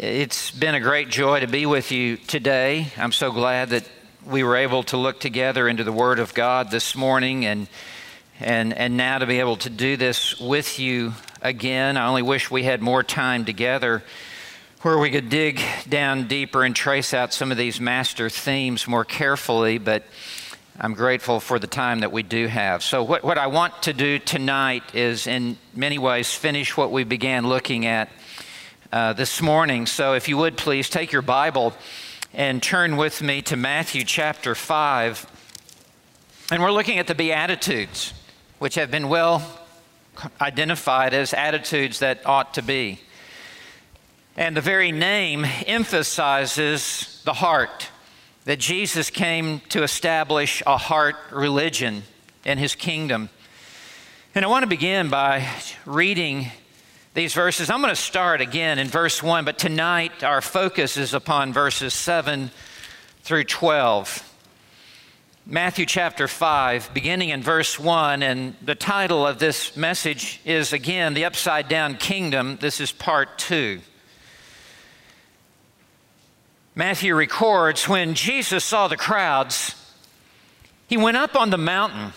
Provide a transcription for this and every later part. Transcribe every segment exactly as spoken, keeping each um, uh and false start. It's been a great joy to be with you today. I'm so glad that we were able to look together into the Word of God this morning and and and now to be able to do this with you again. I only wish we had more time together where we could dig down deeper and trace out some of these master themes more carefully, but I'm grateful for the time that we do have. So what, what I want to do tonight is in many ways finish what we began looking at uh, this morning. So if you would please take your Bible and turn with me to Matthew chapter five. And we're looking at the Beatitudes, which have been well identified as attitudes that ought to be. And the very name emphasizes the heart, that Jesus came to establish a heart religion in his kingdom. And I want to begin by reading these verses. I'm going to start again in verse one, but tonight our focus is upon verses seven through twelve. Matthew chapter five, beginning in verse one, and the title of this message is, again, The Upside Down Kingdom. This is part two. Matthew records, when Jesus saw the crowds, he went up on the mountain.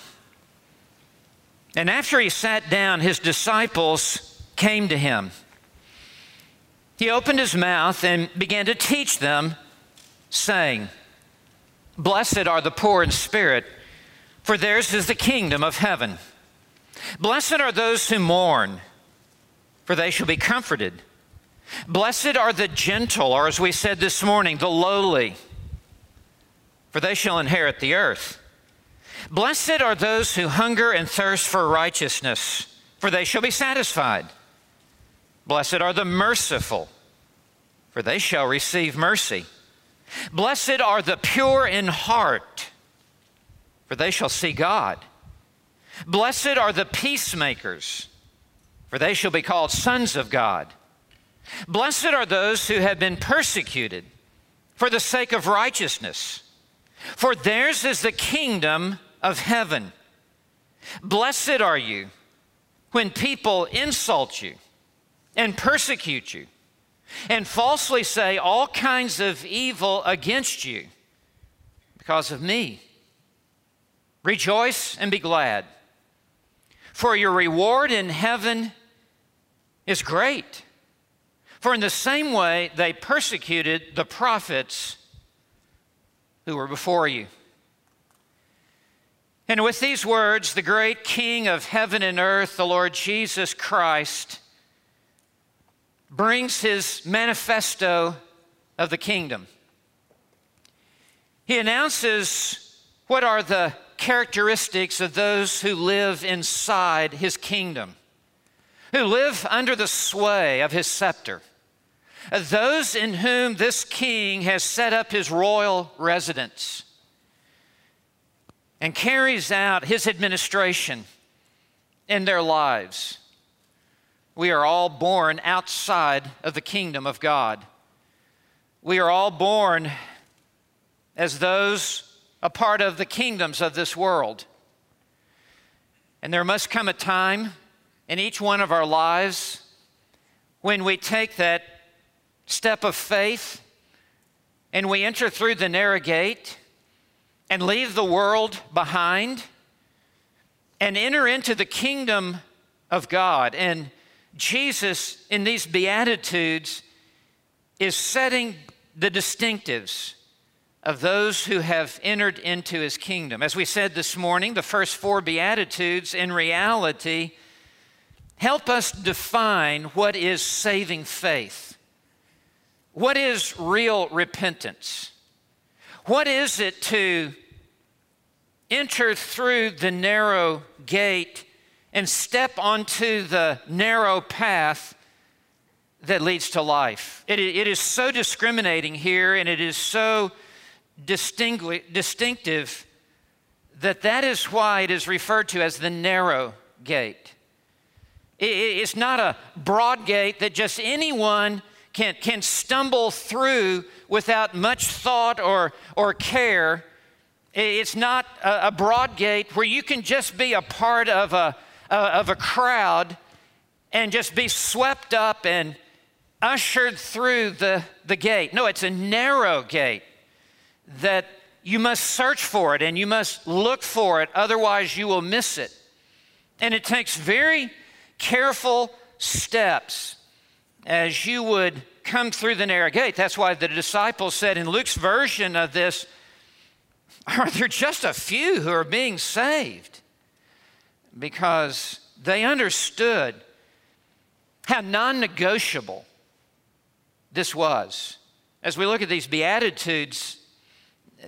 And after he sat down, his disciples came to him. He opened his mouth and began to teach them, saying, "Blessed are the poor in spirit, for theirs is the kingdom of heaven. Blessed are those who mourn, for they shall be comforted. Blessed are the gentle," or as we said this morning, the lowly, "for they shall inherit the earth. Blessed are those who hunger and thirst for righteousness, for they shall be satisfied. Blessed are the merciful, for they shall receive mercy. Blessed are the pure in heart, for they shall see God. Blessed are the peacemakers, for they shall be called sons of God. Blessed are those who have been persecuted for the sake of righteousness, for theirs is the kingdom of heaven. Blessed are you when people insult you and persecute you and falsely say all kinds of evil against you because of me. Rejoice and be glad, for your reward in heaven is great. For in the same way they persecuted the prophets who were before you." And with these words, the great King of heaven and earth, the Lord Jesus Christ, brings his manifesto of the kingdom. He announces what are the characteristics of those who live inside his kingdom, who live under the sway of his scepter, those in whom this king has set up his royal residence and carries out his administration in their lives. We are all born outside of the kingdom of God. We are all born as those a part of the kingdoms of this world. And there must come a time in each one of our lives when we take that step of faith and we enter through the narrow gate and leave the world behind and enter into the kingdom of God. And Jesus, in these Beatitudes, is setting the distinctives of those who have entered into his kingdom. As we said this morning, the first four Beatitudes in reality help us define what is saving faith. What is real repentance? What is it to enter through the narrow gate and step onto the narrow path that leads to life? It, it is so discriminating here, and it is so distingu- distinctive that that is why it is referred to as the narrow gate. It's not a broad gate that just anyone can, can stumble through without much thought or, or care. It's not a, a broad gate where you can just be a part of a, a, of a crowd and just be swept up and, ushered through the, the gate. No, it's a narrow gate that you must search for it and you must look for it, otherwise you will miss it. And it takes very careful steps as you would come through the narrow gate. That's why the disciples said in Luke's version of this, are there just a few who are being saved? Because they understood how non-negotiable this was. As we look at these Beatitudes,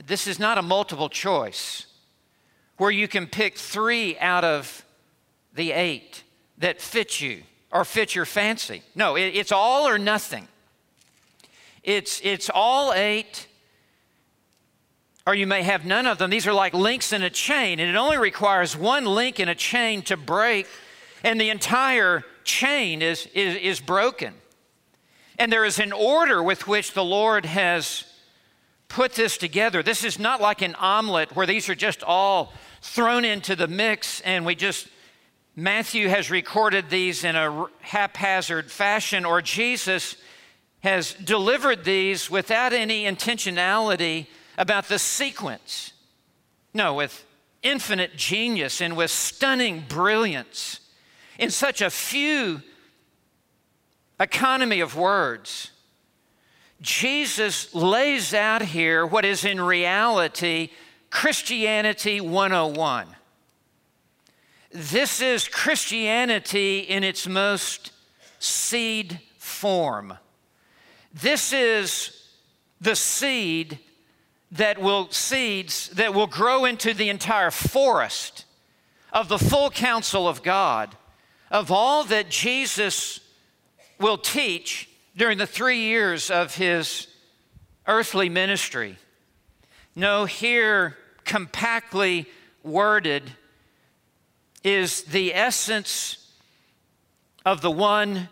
this is not a multiple choice where you can pick three out of the eight that fit you or fit your fancy. No, it, it's all or nothing. It's, it's all eight, or you may have none of them. These are like links in a chain, and it only requires one link in a chain to break, and the entire chain is, is, is broken. And there is an order with which the Lord has put this together. This is not like an omelet where these are just all thrown into the mix, and we just, Matthew has recorded these in a haphazard fashion, or Jesus has delivered these without any intentionality about the sequence. No, with infinite genius and with stunning brilliance, in such a few economy of words, Jesus lays out here what is in reality Christianity one oh one. This is Christianity in its most seed form. This is the seed that will seeds that will grow into the entire forest of the full counsel of God, of all that Jesus will teach during the three years of his earthly ministry. No, here compactly worded is the essence of the one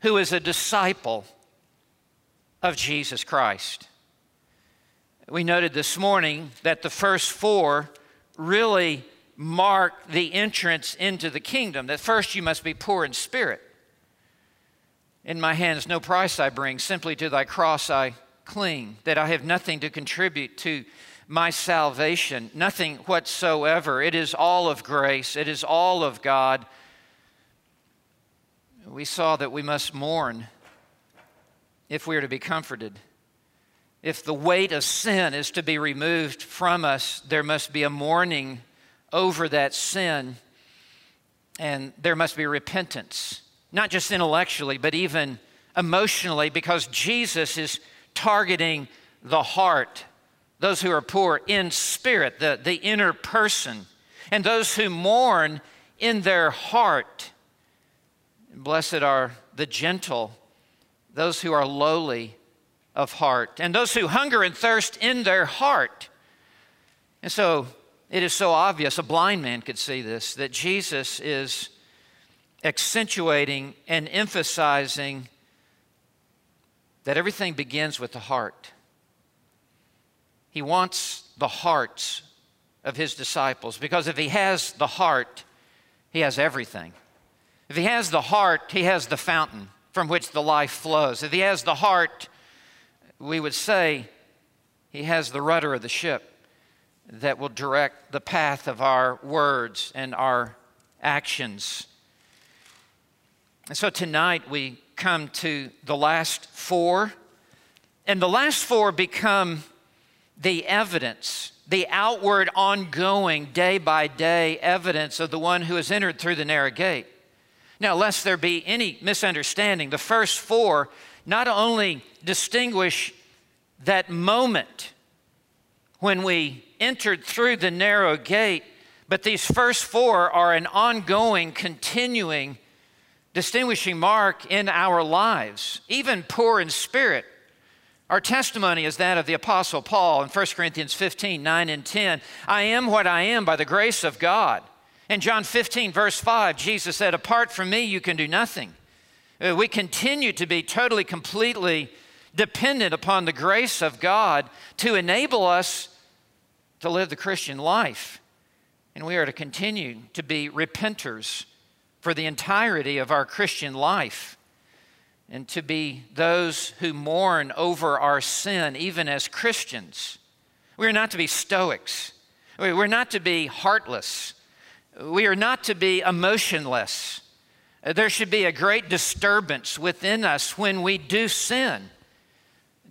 who is a disciple of Jesus Christ. We noted this morning that the first four really mark the entrance into the kingdom. That first you must be poor in spirit. In my hands no price I bring, simply to thy cross I cling, that I have nothing to contribute to my salvation, nothing whatsoever. It is all of grace, it is all of God. We saw that we must mourn if we are to be comforted. If the weight of sin is to be removed from us, there must be a mourning over that sin, and there must be repentance, not just intellectually, but even emotionally, because Jesus is targeting the heart, those who are poor in spirit, the, the inner person, and those who mourn in their heart. Blessed are the gentle, those who are lowly of heart, and those who hunger and thirst in their heart. And so it is so obvious, a blind man could see this, that Jesus is accentuating and emphasizing that everything begins with the heart. He wants the hearts of his disciples, because if he has the heart, he has everything. If he has the heart, he has the fountain from which the life flows. If he has the heart, we would say he has the rudder of the ship that will direct the path of our words and our actions. And so tonight we come to the last four, and the last four become the evidence, the outward, ongoing, day by day evidence of the one who has entered through the narrow gate. Now, lest there be any misunderstanding, the first four not only distinguish that moment when we entered through the narrow gate, but these first four are an ongoing, continuing, distinguishing mark in our lives, even poor in spirit. Our testimony is that of the Apostle Paul in First Corinthians fifteen, nine and ten. I am what I am by the grace of God. In John fifteen, verse five, Jesus said, apart from me, you can do nothing. We continue to be totally, completely dependent upon the grace of God to enable us to live the Christian life. And we are to continue to be repenters for the entirety of our Christian life. and to be those who mourn over our sin, even as Christians. We are not to be stoics. We're not to be heartless. We are not to be emotionless. There should be a great disturbance within us when we do sin.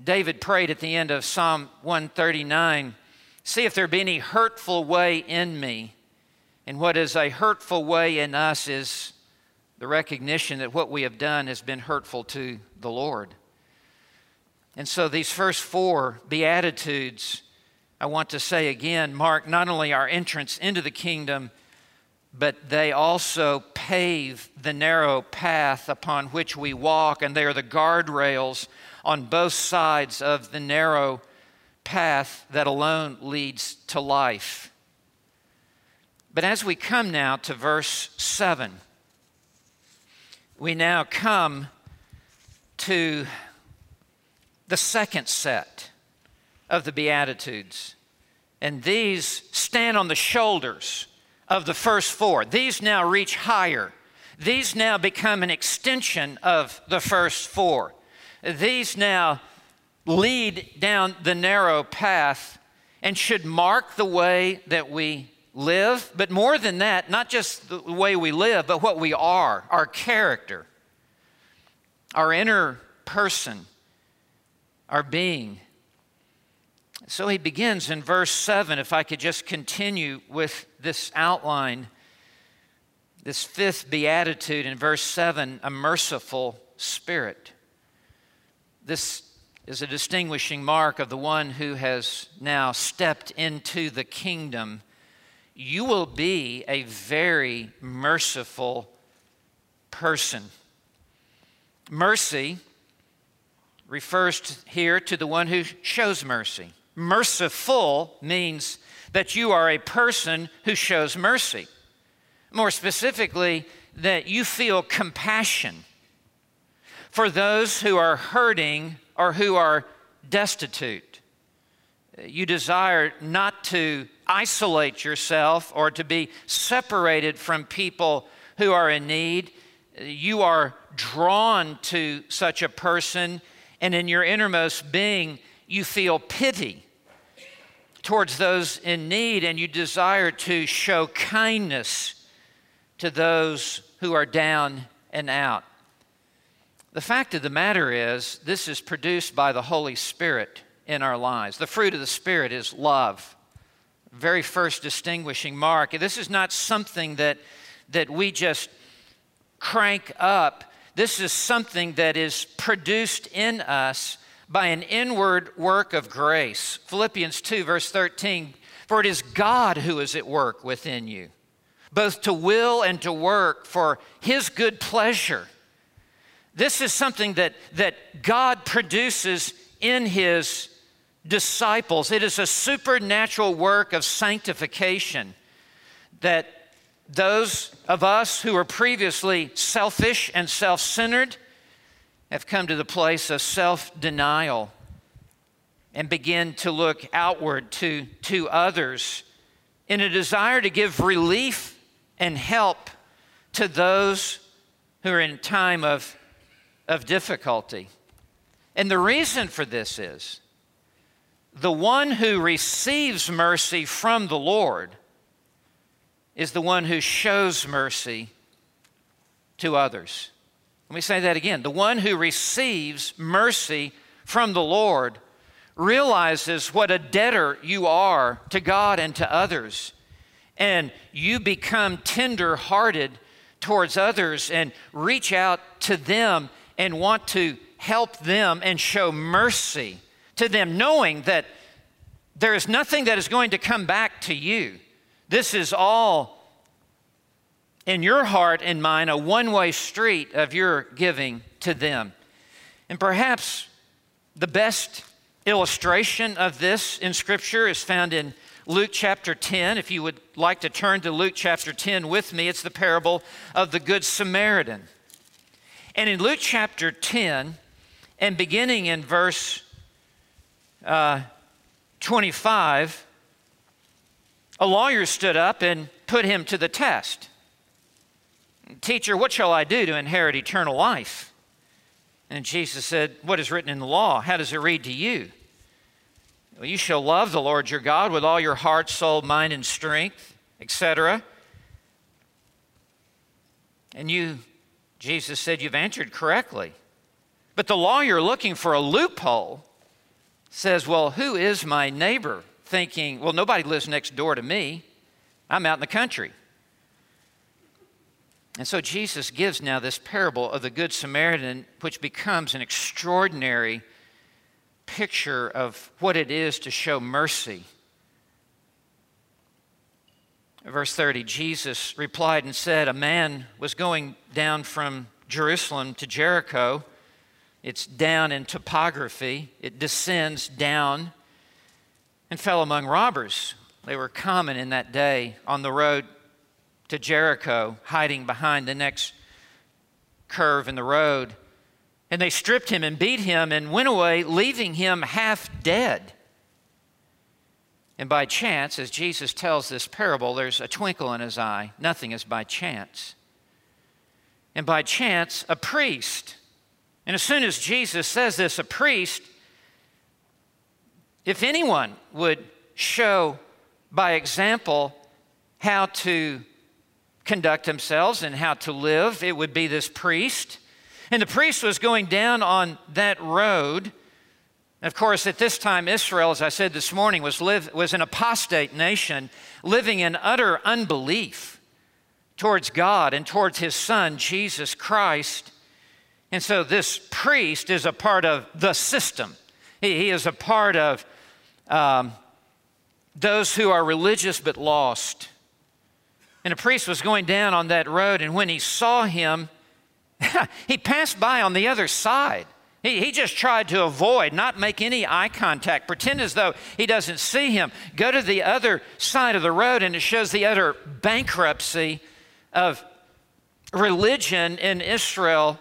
David prayed at the end of Psalm one thirty-nine, "See if there be any hurtful way in me." And what is a hurtful way in us is the recognition that what we have done has been hurtful to the Lord. And so these first four Beatitudes, I want to say again, mark not only our entrance into the kingdom, but they also pave the narrow path upon which we walk, and they are the guardrails on both sides of the narrow path that alone leads to life. But as we come now to verse seven, we now come to the second set of the Beatitudes. And these stand on the shoulders of the first four. These now reach higher. These now become an extension of the first four. These now lead down the narrow path and should mark the way that we live, but more than that, not just the way we live, but what we are, our character, our inner person, our being. So he begins in verse seven, if I could just continue with this outline, this fifth beatitude in verse seven, a merciful spirit. This is a distinguishing mark of the one who has now stepped into the kingdom. You will be a very merciful person. Mercy refers here to the one who shows mercy. Merciful means that you are a person who shows mercy. More specifically, that you feel compassion for those who are hurting or who are destitute. You desire not to isolate yourself or to be separated from people who are in need. You are drawn to such a person, and in your innermost being, you feel pity towards those in need, and you desire to show kindness to those who are down and out. The fact of the matter is, this is produced by the Holy Spirit in our lives. The fruit of the Spirit is love. Very first distinguishing mark. This is not something that, that we just crank up. This is something that is produced in us by an inward work of grace. Philippians two, verse thirteen, "For it is God who is at work within you, both to will and to work for his good pleasure." This is something that, that God produces in his disciples. It is a supernatural work of sanctification that those of us who were previously selfish and self-centered have come to the place of self-denial and begin to look outward to, to others in a desire to give relief and help to those who are in time of, of difficulty. And the reason for this is the one who receives mercy from the Lord is the one who shows mercy to others. Let me say that again. The one who receives mercy from the Lord realizes what a debtor you are to God and to others, and you become tender-hearted towards others and reach out to them and want to help them and show mercy to them, knowing that there is nothing that is going to come back to you. This is all in your heart and mine, a one-way street of your giving to them. And perhaps the best illustration of this in Scripture is found in Luke chapter ten. If you would like to turn to Luke chapter ten with me, it's the parable of the Good Samaritan. And in Luke chapter ten, and beginning in verse uh, twenty-five, a lawyer stood up and put him to the test. "Teacher, what shall I do to inherit eternal life?" And Jesus said, what is written in the law? How does it read to you? Well, you shall love the Lord your God with all your heart, soul, mind, and strength, et cetera. And you, Jesus said, you've answered correctly. But the law you're looking for a loophole says, well, who is my neighbor? Thinking, well, nobody lives next door to me. I'm out in the country. And so Jesus gives now this parable of the Good Samaritan, which becomes an extraordinary picture of what it is to show mercy. Verse thirty, Jesus replied and said, a man was going down from Jerusalem to Jericho. It's down in topography. It descends down and fell among robbers. They were common in that day on the road to Jericho, hiding behind the next curve in the road. And they stripped him and beat him and went away, leaving him half dead. And by chance, as Jesus tells this parable, there's a twinkle in his eye. Nothing is by chance. And by chance, a priest. And as soon as Jesus says this, a priest, if anyone would show by example how to conduct themselves and how to live, it would be this priest. And the priest was going down on that road. And of course, at this time, Israel, as I said this morning, was, live, was an apostate nation living in utter unbelief towards God and towards his son, Jesus Christ. And so this priest is a part of the system. He, he is a part of um, those who are religious but lost. And a priest was going down on that road, and when he saw him, he passed by on the other side. He, he just tried to avoid, not make any eye contact, pretend as though he doesn't see him, go to the other side of the road, and it shows the utter bankruptcy of religion in Israel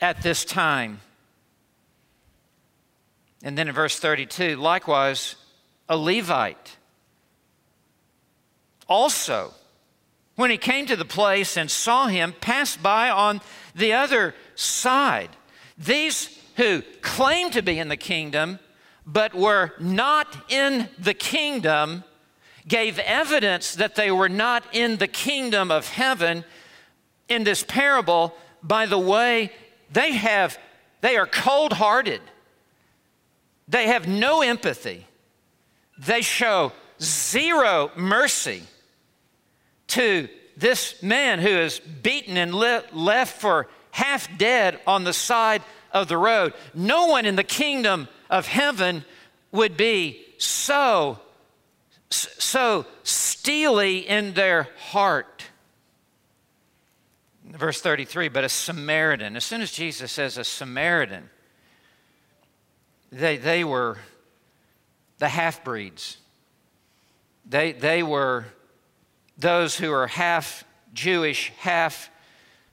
at this time. And then in verse thirty-two, likewise, a Levite also, when he came to the place and saw him, passed by on the other side. These who claimed to be in the kingdom but were not in the kingdom gave evidence that they were not in the kingdom of heaven in this parable by the way they have, they are cold-hearted. They have no empathy. They show zero mercy to this man who is beaten and left for half dead on the side of the road. No one in the kingdom of heaven would be so, so steely in their heart. Verse thirty-three, but a Samaritan. As soon as Jesus says a Samaritan, they, they were the half-breeds. They, they were those who are half Jewish, half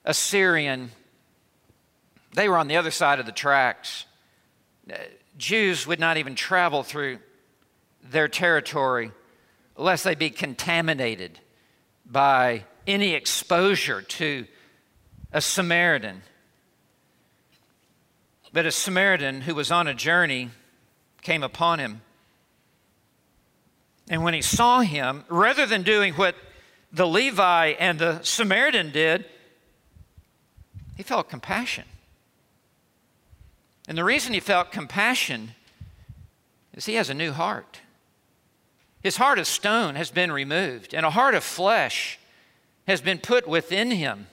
Assyrian. They were on the other side of the tracks. Jews would not even travel through their territory unless they be contaminated by any exposure to a Samaritan. But a Samaritan who was on a journey came upon him. And when he saw him, rather than doing what the Levite and the Samaritan did, he felt compassion. And the reason he felt compassion is he has a new heart. His heart of stone has been removed, and a heart of flesh has been put within him.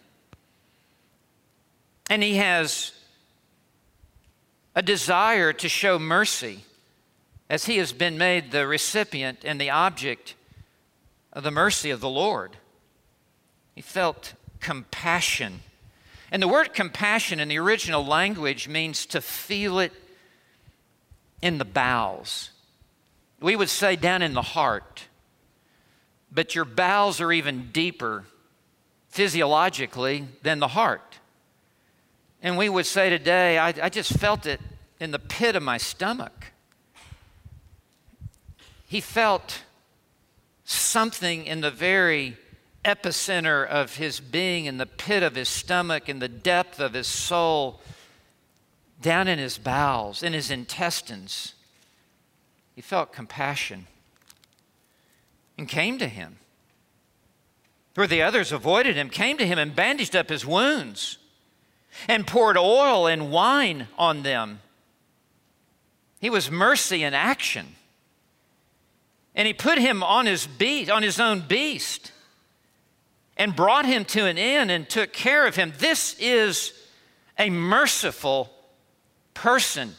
And he has a desire to show mercy as he has been made the recipient and the object of the mercy of the Lord. He felt compassion. And the word compassion in the original language means to feel it in the bowels. We would say down in the heart, but your bowels are even deeper physiologically than the heart. And we would say today, I, I just felt it in the pit of my stomach. He felt something in the very epicenter of his being, in the pit of his stomach, in the depth of his soul, down in his bowels, in his intestines, he felt compassion and came to him. Where the others avoided him, came to him and bandaged up his wounds and poured oil and wine on them. He was mercy in action. And he put him on his beast, on his own beast, and brought him to an inn and took care of him. This is a merciful person.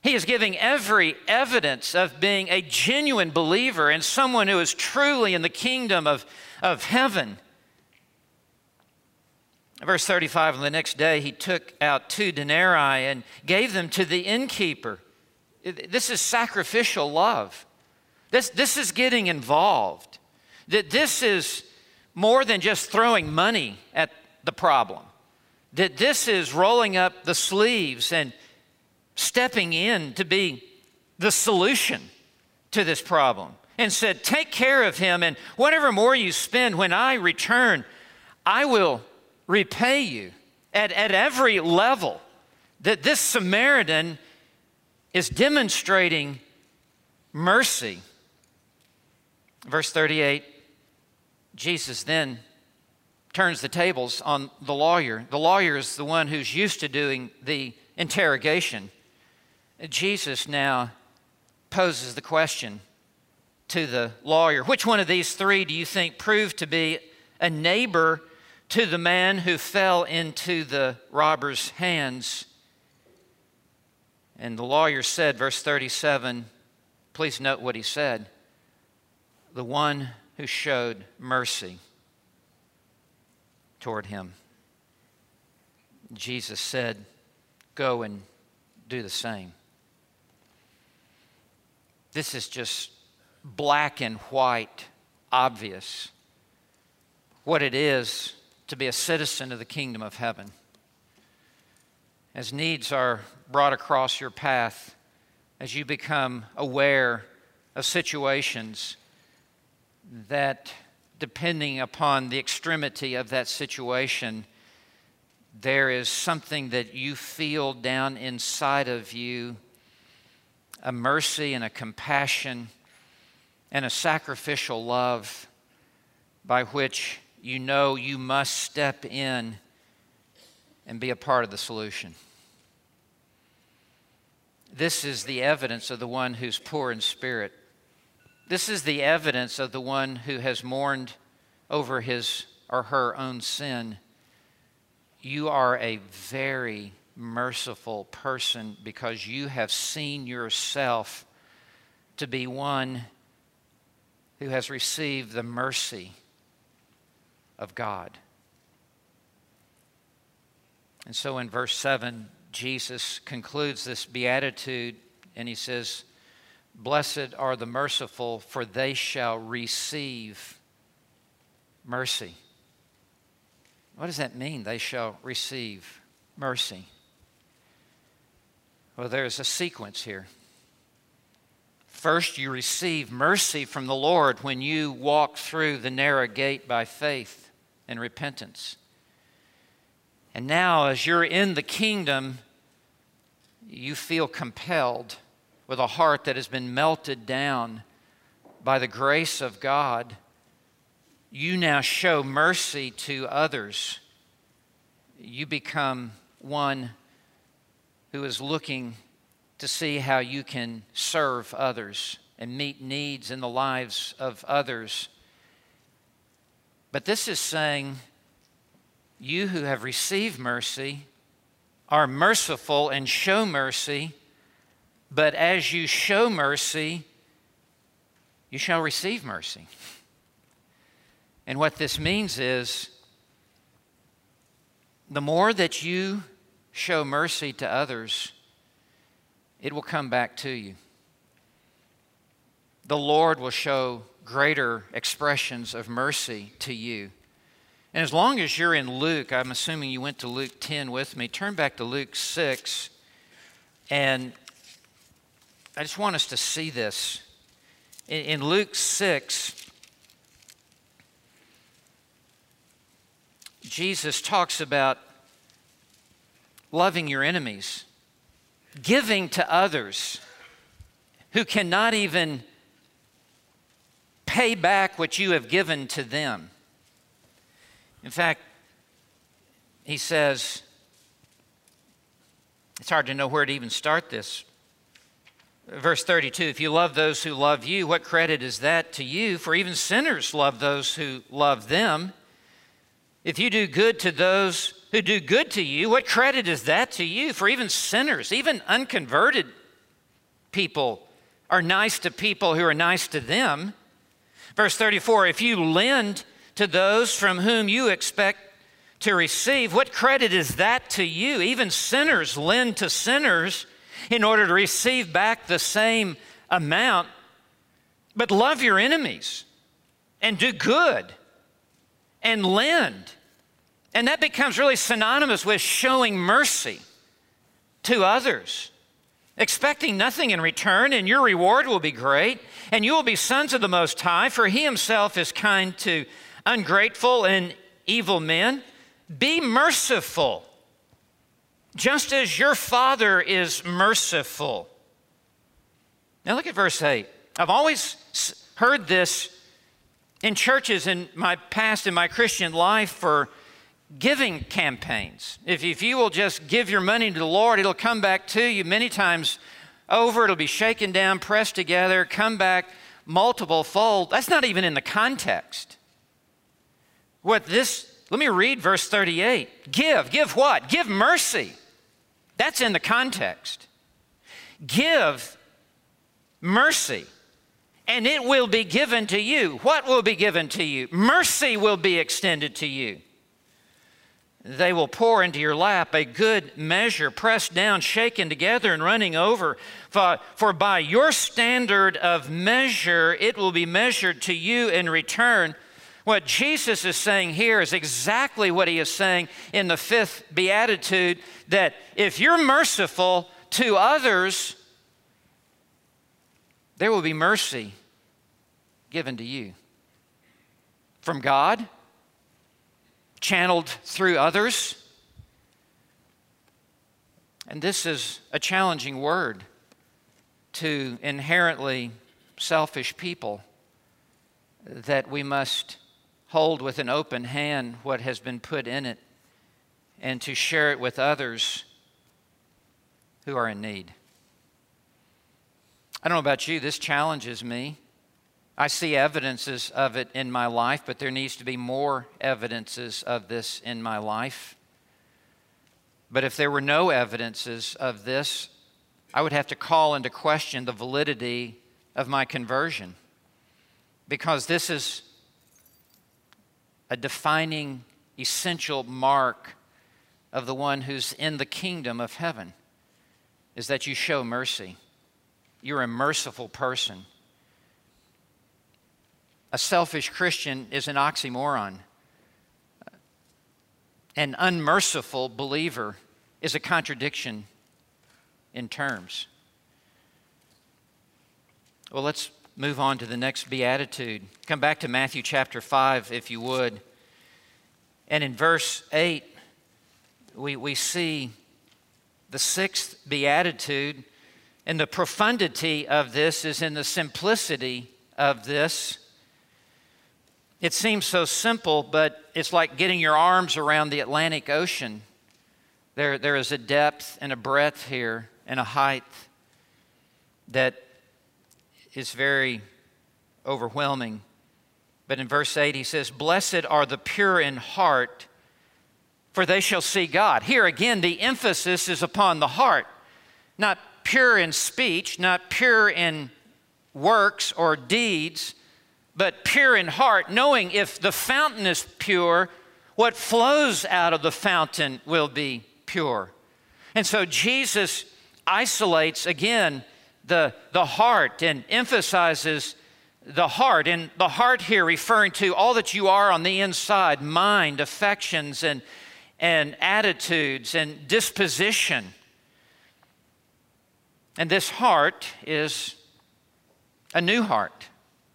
He is giving every evidence of being a genuine believer and someone who is truly in the kingdom of, of heaven. Verse thirty-five, on the next day he took out two denarii and gave them to the innkeeper. This is sacrificial love. This, this is getting involved. That this is more than just throwing money at the problem. That this is rolling up the sleeves and stepping in to be the solution to this problem, and said, take care of him, and whatever more you spend, when I return, I will repay you at, at every level. That this Samaritan is demonstrating mercy. Verse thirty-eight, Jesus then turns the tables on the lawyer. The lawyer is the one who's used to doing the interrogation. Jesus now poses the question to the lawyer. Which one of these three do you think proved to be a neighbor to the man who fell into the robber's hands? And the lawyer said, verse thirty-seven, please note what he said, the one who showed mercy toward him. Jesus said, go and do the same. This is just black and white, obvious, what it is to be a citizen of the kingdom of heaven. As needs are brought across your path, as you become aware of situations that, depending upon the extremity of that situation, there is something that you feel down inside of you, a mercy and a compassion and a sacrificial love by which you know you must step in and be a part of the solution. This is the evidence of the one who's poor in spirit. This is the evidence of the one who has mourned over his or her own sin. You are a very merciful person because you have seen yourself to be one who has received the mercy of God. And so in verse seven, Jesus concludes this beatitude and he says, blessed are the merciful, for they shall receive mercy. What does that mean, they shall receive mercy? Well, there's a sequence here. First, you receive mercy from the Lord when you walk through the narrow gate by faith and repentance. And now, as you're in the kingdom, you feel compelled with a heart that has been melted down by the grace of God. You now show mercy to others. You become one who is looking to see how you can serve others and meet needs in the lives of others. But this is saying, you who have received mercy are merciful and show mercy, but as you show mercy, you shall receive mercy. And what this means is, the more that you show mercy to others, it will come back to you. The Lord will show greater expressions of mercy to you. And as long as you're in Luke, I'm assuming you went to Luke ten with me, turn back to Luke six, and I just want us to see this. In Luke six, Jesus talks about loving your enemies. giving to others who cannot even pay back what you have given to them. In fact, he says, it's hard to know where to even start this. Verse thirty-two, if you love those who love you, what credit is that to you? For even sinners love those who love them. If you do good to those who do good to you, what credit is that to you? For even sinners, even unconverted people are nice to people who are nice to them. Verse thirty-four, if you lend to those from whom you expect to receive, what credit is that to you? Even sinners lend to sinners in order to receive back the same amount. But love your enemies and do good and lend. And that becomes really synonymous with showing mercy to others, expecting nothing in return, and your reward will be great, and you will be sons of the Most High, for he himself is kind to ungrateful and evil men. Be merciful, just as your Father is merciful. Now look at verse eight. I've always heard this in churches in my past, in my Christian life, for giving campaigns. If, if you will just give your money to the Lord, it'll come back to you many times over. It'll be shaken down, pressed together, come back multiple fold. That's not even in the context. What this, let me read verse thirty-eight. Give, give what? Give mercy. That's in the context. Give mercy, and it will be given to you. What will be given to you? Mercy will be extended to you. They will pour into your lap a good measure, pressed down, shaken together, and running over. For, for by your standard of measure, it will be measured to you in return. What Jesus is saying here is exactly what he is saying in the fifth beatitude, that if you're merciful to others, there will be mercy given to you from God, channeled through others. And this is a challenging word to inherently selfish people, that we must hold with an open hand what has been put in it and to share it with others who are in need. I don't know about you, this challenges me. I see evidences of it in my life, but there needs to be more evidences of this in my life. But if there were no evidences of this, I would have to call into question the validity of my conversion, because this is a defining, essential mark of the one who's in the kingdom of heaven, is that you show mercy. You're a merciful person. A selfish Christian is an oxymoron. An unmerciful believer is a contradiction in terms. Well, let's move on to the next beatitude. Come back to Matthew chapter five, if you would. And in verse eight, we, we see the sixth beatitude, and the profundity of this is in the simplicity of this. It seems so simple, but it's like getting your arms around the Atlantic Ocean. There, there is a depth and a breadth here and a height that is very overwhelming. But in verse eight, he says, "Blessed are the pure in heart, for they shall see God." Here again, the emphasis is upon the heart. Not pure in speech, not pure in works or deeds, but pure in heart, knowing if the fountain is pure, what flows out of the fountain will be pure. And so Jesus isolates again the, the heart and emphasizes the heart. And the heart here referring to all that you are on the inside, mind, affections, and, and attitudes, and disposition. And this heart is a new heart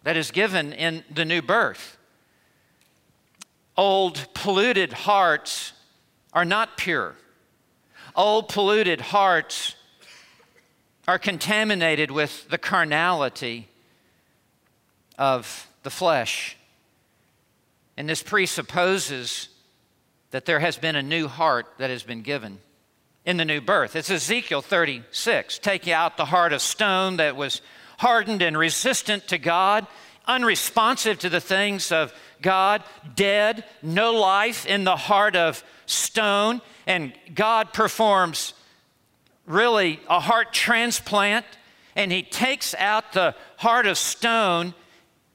that is given in the new birth. Old, polluted hearts are not pure. Old, polluted hearts are contaminated with the carnality of the flesh. And this presupposes that there has been a new heart that has been given in the new birth. It's Ezekiel thirty-six. Take out the heart of stone that was hardened and resistant to God, unresponsive to the things of God, dead, no life in the heart of stone. And God performs really a heart transplant, and he takes out the heart of stone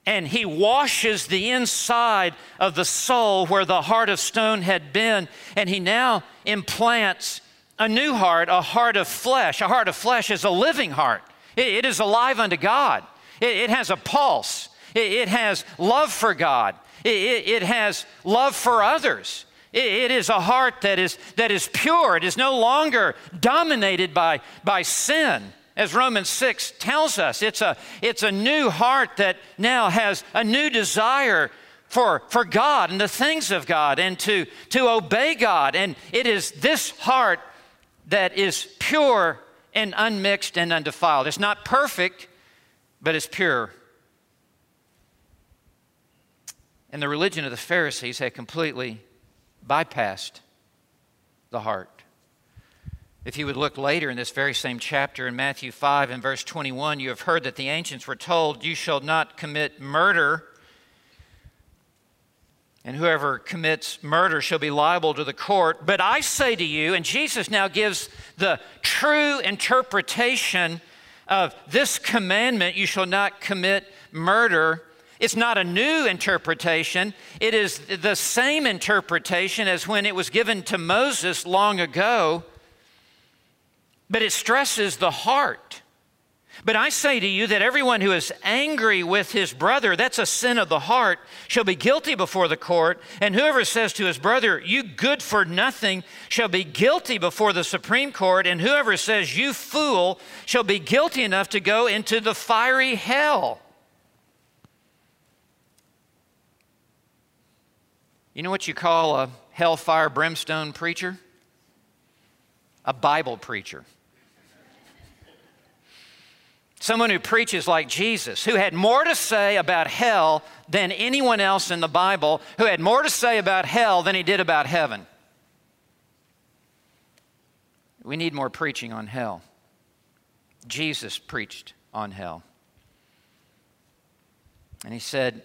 and he washes the inside of the soul where the heart of stone had been, and he now implants a new heart, a heart of flesh. A heart of flesh is a living heart. It, it is alive unto God. It, it has a pulse. It, it has love for God. It, it, it has love for others. It, it is a heart that is, that is pure. It is no longer dominated by, by sin. As Romans six tells us, it's a, it's a new heart that now has a new desire for, for God and the things of God, and to, to obey God. And it is this heart that is pure and unmixed and undefiled. It's not perfect, but it's pure. And the religion of the Pharisees had completely bypassed the heart. If you would look later in this very same chapter in Matthew five and verse twenty-one, you have heard that the ancients were told, you shall not commit murder, and whoever commits murder shall be liable to the court. But I say to you, and Jesus now gives the true interpretation of this commandment, you shall not commit murder. It's not a new interpretation. It is the same interpretation as when it was given to Moses long ago. But it stresses the heart. But I say to you that everyone who is angry with his brother, that's a sin of the heart, shall be guilty before the court. And whoever says to his brother, you good for nothing, shall be guilty before the Supreme Court. And whoever says, you fool, shall be guilty enough to go into the fiery hell. You know what you call a hellfire brimstone preacher? A Bible preacher. Someone who preaches like Jesus, who had more to say about hell than anyone else in the Bible, who had more to say about hell than he did about heaven. We need more preaching on hell. Jesus preached on hell. And he said,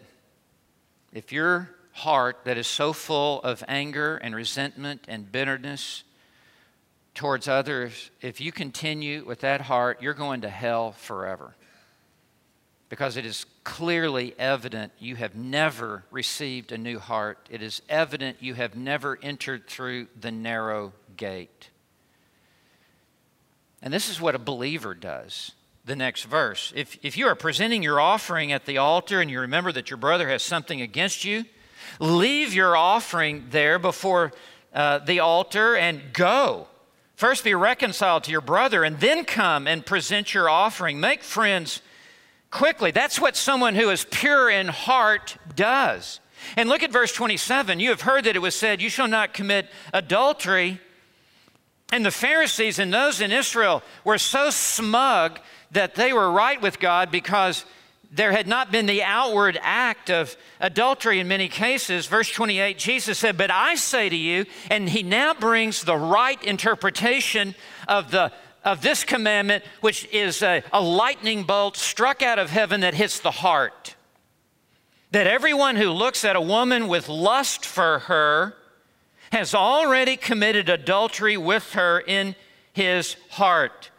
if your heart that is so full of anger and resentment and bitterness towards others, if you continue with that heart, you're going to hell forever, because it is clearly evident you have never received a new heart. It is evident you have never entered through the narrow gate. And this is what a believer does. The next verse, if, if you are presenting your offering at the altar and you remember that your brother has something against you, leave your offering there before uh, the altar and go. First be reconciled to your brother and then come and present your offering. Make friends quickly. That's what someone who is pure in heart does. And look at verse twenty-seven. You have heard that it was said, you shall not commit adultery. And the Pharisees and those in Israel were so smug that they were right with God because there had not been the outward act of adultery in many cases. Verse twenty-eight, Jesus said, but I say to you, and he now brings the right interpretation of, the, of this commandment, which is a, a lightning bolt struck out of heaven that hits the heart. That everyone who looks at a woman with lust for her has already committed adultery with her in his heart.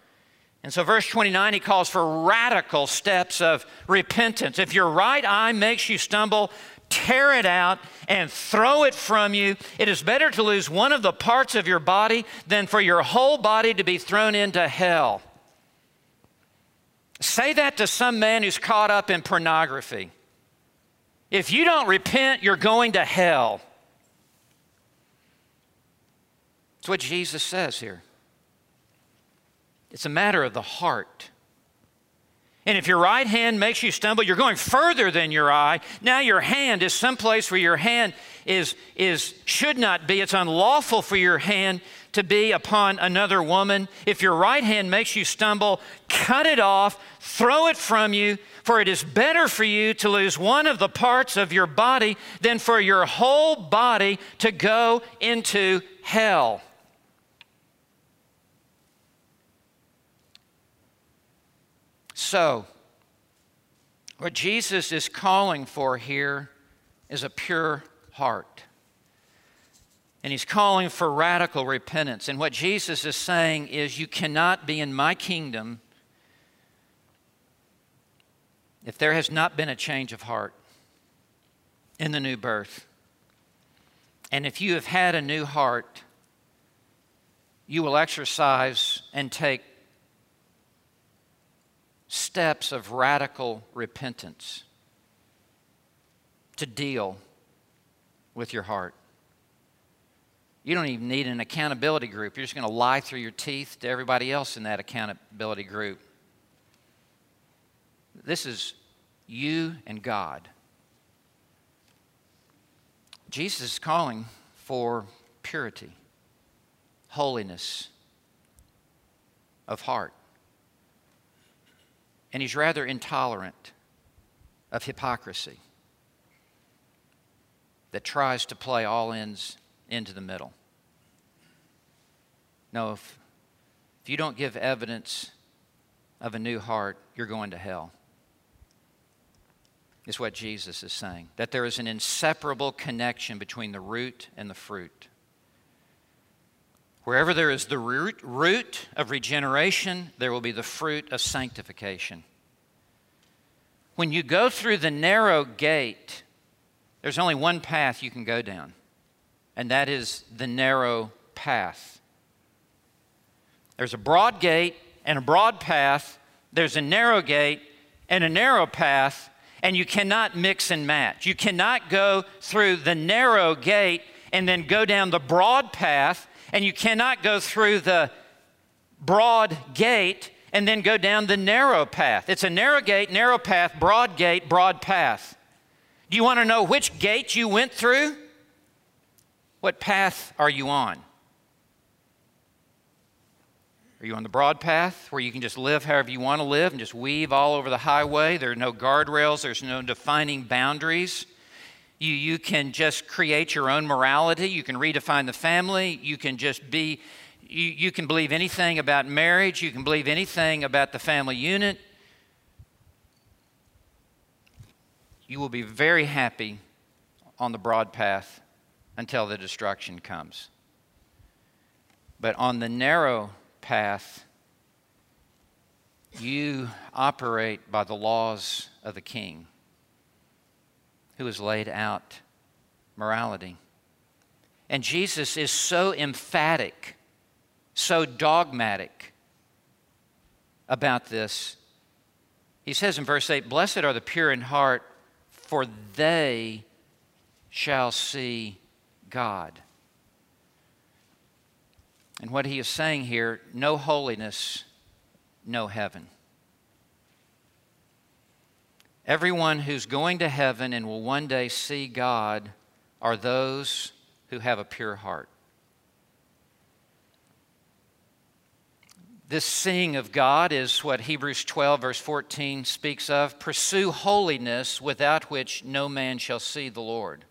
And so verse twenty-nine, he calls for radical steps of repentance. If your right eye makes you stumble, tear it out and throw it from you. It is better to lose one of the parts of your body than for your whole body to be thrown into hell. Say that to some man who's caught up in pornography. If you don't repent, you're going to hell. That's what Jesus says here. It's a matter of the heart. And if your right hand makes you stumble, you're going further than your eye. Now your hand is someplace where your hand is, is should not be. It's unlawful for your hand to be upon another woman. If your right hand makes you stumble, cut it off, throw it from you, for it is better for you to lose one of the parts of your body than for your whole body to go into hell. So, what Jesus is calling for here is a pure heart. And he's calling for radical repentance. And what Jesus is saying is, you cannot be in my kingdom if there has not been a change of heart in the new birth. And if you have had a new heart, you will exercise and take steps of radical repentance to deal with your heart. You don't even need an accountability group. You're just going to lie through your teeth to everybody else in that accountability group. This is you and God. Jesus is calling for purity, holiness of heart. And he's rather intolerant of hypocrisy that tries to play all ends into the middle. No, if, if you don't give evidence of a new heart, you're going to hell. It's what Jesus is saying, that there is an inseparable connection between the root and the fruit. Wherever there is the root, root of regeneration, there will be the fruit of sanctification. When you go through the narrow gate, there's only one path you can go down, and that is the narrow path. There's a broad gate and a broad path. There's a narrow gate and a narrow path, and you cannot mix and match. You cannot go through the narrow gate and then go down the broad path, and you cannot go through the broad gate and then go down the narrow path. It's a narrow gate, narrow path, broad gate, broad path. Do you want to know which gate you went through? What path are you on? Are you on the broad path where you can just live however you want to live and just weave all over the highway? There are no guardrails. There's no defining boundaries. You, you can just create your own morality. You can redefine the family. You can just be, you, you can believe anything about marriage. You can believe anything about the family unit. You will be very happy on the broad path until the destruction comes. But on the narrow path, you operate by the laws of the King who has laid out morality. And Jesus is so emphatic, so dogmatic about this. He says in verse eight, "Blessed are the pure in heart, for they shall see God." And what he is saying here, no holiness, no heaven. Everyone who's going to heaven and will one day see God are those who have a pure heart. This seeing of God is what Hebrews twelve verse fourteen speaks of. Pursue holiness, without which no man shall see the Lord.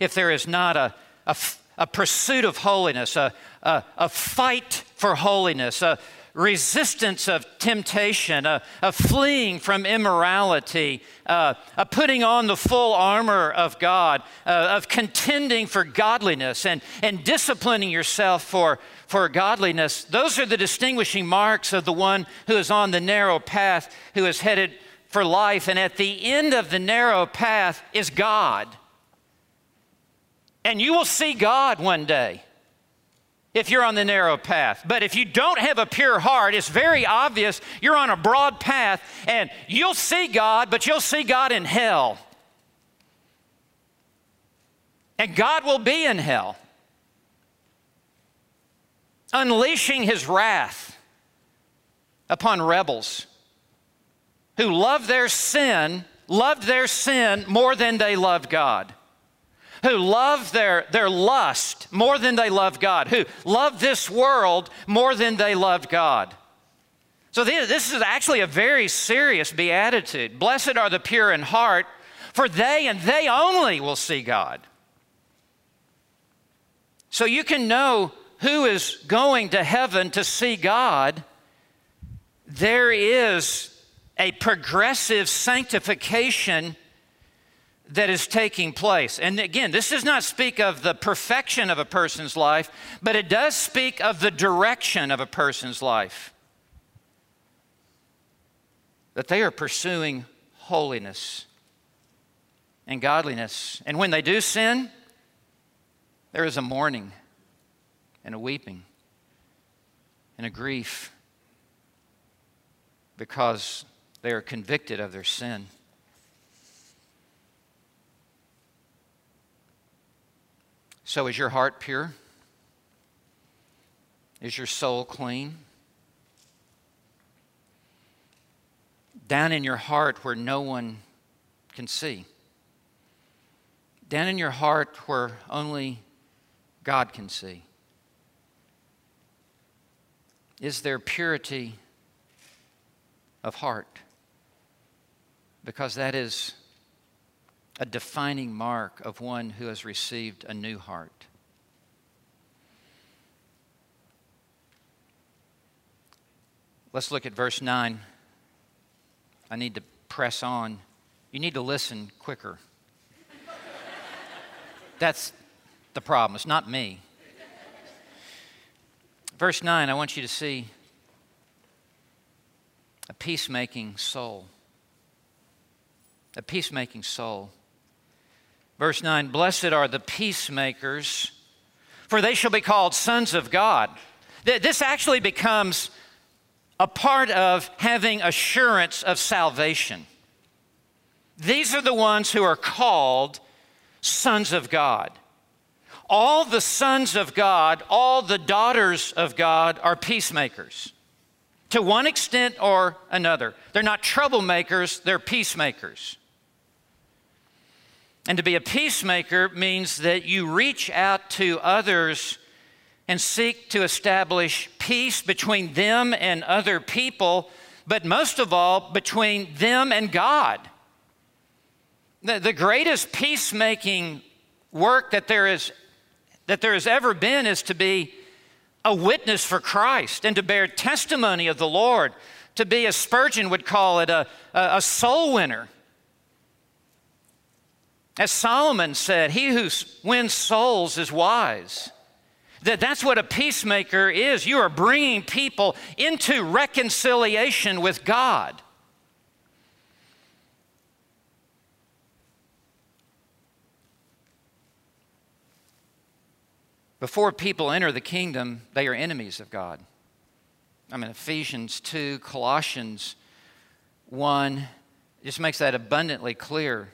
If there is not a, a, a pursuit of holiness, a, a, a fight for holiness, a resistance of temptation, a, a fleeing from immorality, a, a putting on the full armor of God, a, of contending for godliness and, and disciplining yourself for, for godliness, those are the distinguishing marks of the one who is on the narrow path, who is headed for life. And at the end of the narrow path is God. And you will see God one day if you're on the narrow path. But if you don't have a pure heart, it's very obvious you're on a broad path, and you'll see God, but you'll see God in hell. And God will be in hell, unleashing his wrath upon rebels who love their sin, loved their sin more than they loved God. who love their, their lust more than they love God, who love this world more than they loved God. So this is actually a very serious beatitude. Blessed are the pure in heart, for they and they only will see God. So you can know who is going to heaven to see God. There is a progressive sanctification that is taking place. And again, this does not speak of the perfection of a person's life, but it does speak of the direction of a person's life. That they are pursuing holiness and godliness. And when they do sin, there is a mourning and a weeping and a grief because they are convicted of their sin. So is your heart pure? Is your soul clean? Down in your heart where no one can see. Down in your heart where only God can see. Is there purity of heart? Because that is a defining mark of one who has received a new heart. Let's look at verse nine. I need to press on. You need to listen quicker. That's the problem. It's not me. Verse nine, I want you to see a peacemaking soul. A peacemaking soul. Verse nine, blessed are the peacemakers, for they shall be called sons of God. This actually becomes a part of having assurance of salvation. These are the ones who are called sons of God. All the sons of God, all the daughters of God are peacemakers to one extent or another. They're not troublemakers, they're peacemakers. And to be a peacemaker means that you reach out to others and seek to establish peace between them and other people, but most of all, between them and God. The, the greatest peacemaking work that there is, that there has ever been is to be a witness for Christ and to bear testimony of the Lord, to be, as Spurgeon would call it, a, a, a soul winner. As Solomon said, he who wins souls is wise. That that's what a peacemaker is. You are bringing people into reconciliation with God. Before people enter the kingdom, they are enemies of God. I mean, Ephesians two, Colossians one, just makes that abundantly clear.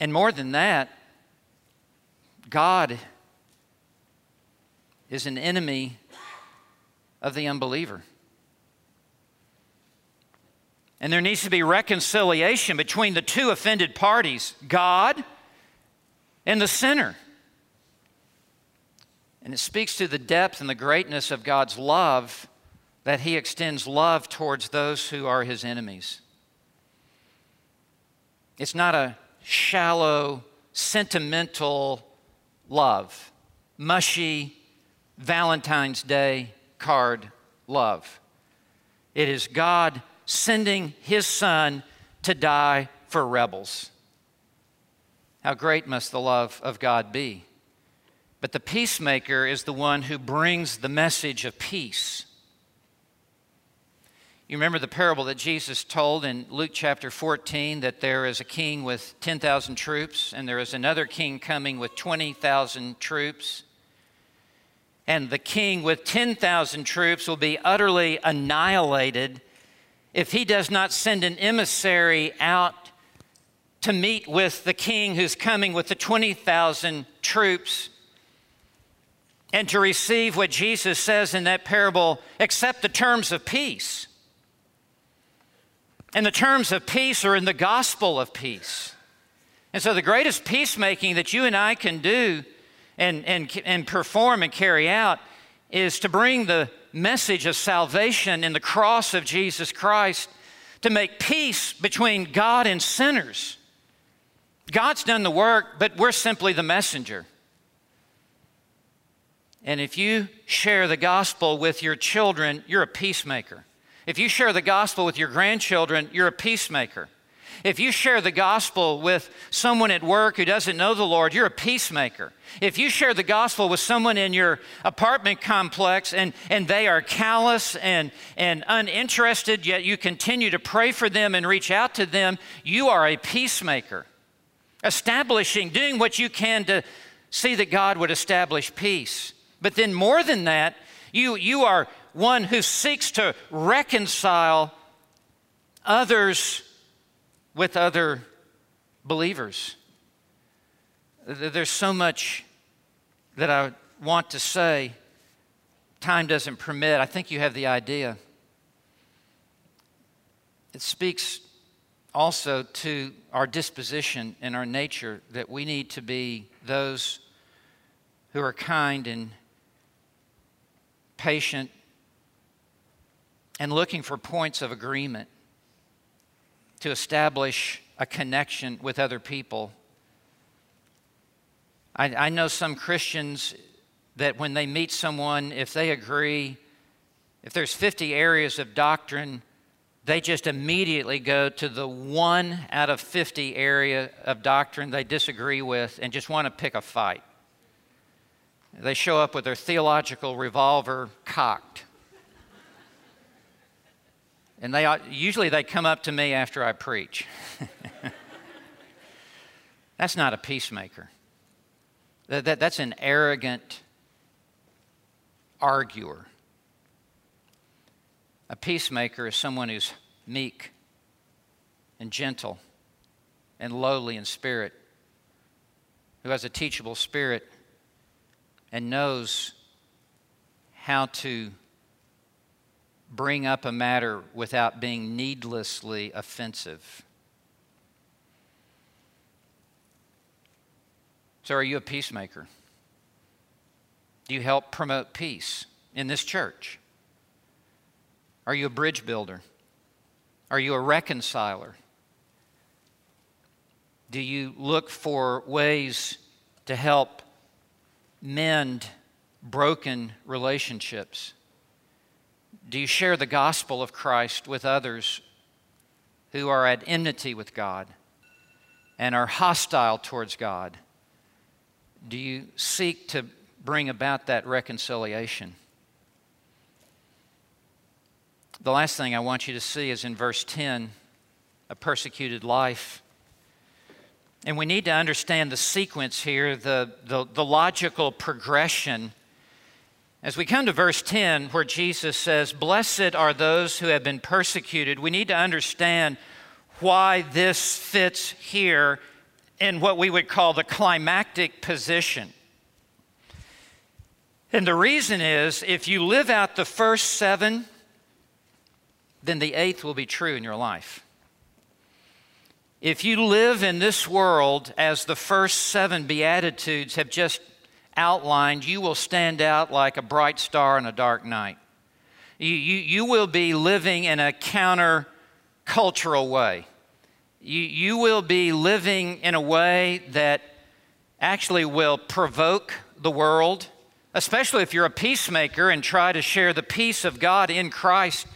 And more than that, God is an enemy of the unbeliever. And there needs to be reconciliation between the two offended parties, God and the sinner. And it speaks to the depth and the greatness of God's love, that he extends love towards those who are his enemies. It's not a shallow, sentimental love, mushy Valentine's Day card love. It is God sending his son to die for rebels. How great must the love of God be? But the peacemaker is the one who brings the message of peace. You remember the parable that Jesus told in Luke chapter fourteen, that there is a king with ten thousand troops, and there is another king coming with twenty thousand troops. And the king with ten thousand troops will be utterly annihilated if he does not send an emissary out to meet with the king who's coming with the twenty thousand troops, and to receive what Jesus says in that parable, accept the terms of peace. And the terms of peace are in the gospel of peace. And so the greatest peacemaking that you and I can do and, and, and perform and carry out is to bring the message of salvation in the cross of Jesus Christ to make peace between God and sinners. God's done the work, but we're simply the messenger. And if you share the gospel with your children, you're a peacemaker. If you share the gospel with your grandchildren, you're a peacemaker. If you share the gospel with someone at work who doesn't know the Lord, you're a peacemaker. If you share the gospel with someone in your apartment complex and, and they are callous and, and uninterested, yet you continue to pray for them and reach out to them, you are a peacemaker. Establishing, doing what you can to see that God would establish peace. But then more than that, you, you are one who seeks to reconcile others with other believers. There's so much that I want to say. Time doesn't permit. I think you have the idea. It speaks also to our disposition and our nature that we need to be those who are kind and patient and looking for points of agreement to establish a connection with other people. I, I know some Christians that when they meet someone, if they agree, if there's fifty areas of doctrine, they just immediately go to the one out of fifty area of doctrine they disagree with and just want to pick a fight. They show up with their theological revolver cocked. And they usually they come up to me after I preach. That's not a peacemaker. That, that, that's an arrogant arguer. A peacemaker is someone who's meek and gentle and lowly in spirit, who has a teachable spirit and knows how to bring up a matter without being needlessly offensive. So are you a peacemaker? Do you help promote peace in this church? Are you a bridge builder? Are you a reconciler? Do you look for ways to help mend broken relationships? Do you share the gospel of Christ with others who are at enmity with God and are hostile towards God? Do you seek to bring about that reconciliation? The last thing I want you to see is in verse ten, a persecuted life. And we need to understand the sequence here, the, the, the logical progression. As we come to verse ten, where Jesus says, "Blessed are those who have been persecuted," we need to understand why this fits here in what we would call the climactic position. And the reason is, if you live out the first seven, then the eighth will be true in your life. If you live in this world as the first seven Beatitudes have just outlined, you will stand out like a bright star in a dark night. You, you, you will be living in a counter-cultural way. You, you will be living in a way that actually will provoke the world, especially if you're a peacemaker and try to share the peace of God in Christ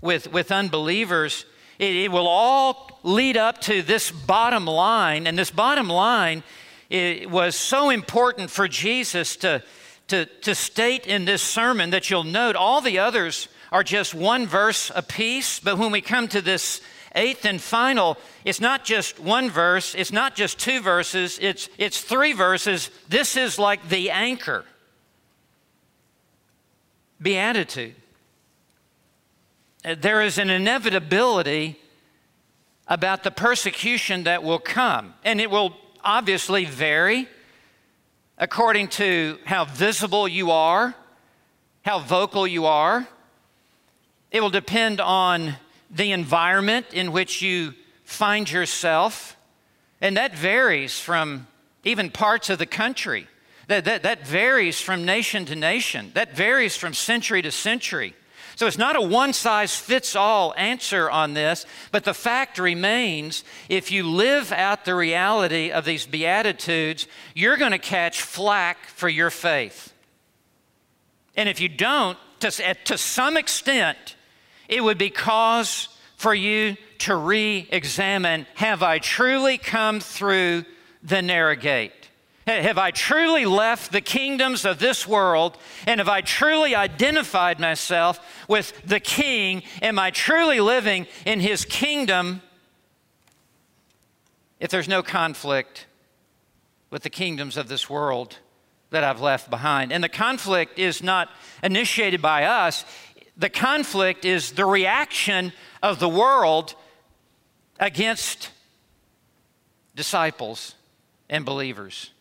With, with unbelievers. It, it will all lead up to this bottom line, and this bottom line it was so important for Jesus to, to, to state in this sermon that you'll note all the others are just one verse apiece, but when we come to this eighth and final, it's not just one verse, it's not just two verses, it's, it's three verses. This is like the anchor, beatitude. There is an inevitability about the persecution that will come. And it will obviously vary according to how visible you are, how vocal you are. It will depend on the environment in which you find yourself. And that varies from even parts of the country. That, that, that varies from nation to nation. That varies from century to century. So it's not a one-size-fits-all answer on this, but the fact remains, if you live out the reality of these Beatitudes, you're going to catch flack for your faith. And if you don't, to, to some extent, it would be cause for you to re-examine, have I truly come through the narrow gate? Have I truly left the kingdoms of this world, and have I truly identified myself with the King? Am I truly living in His kingdom if there's no conflict with the kingdoms of this world that I've left behind? And the conflict is not initiated by us. The conflict is the reaction of the world against disciples and believers.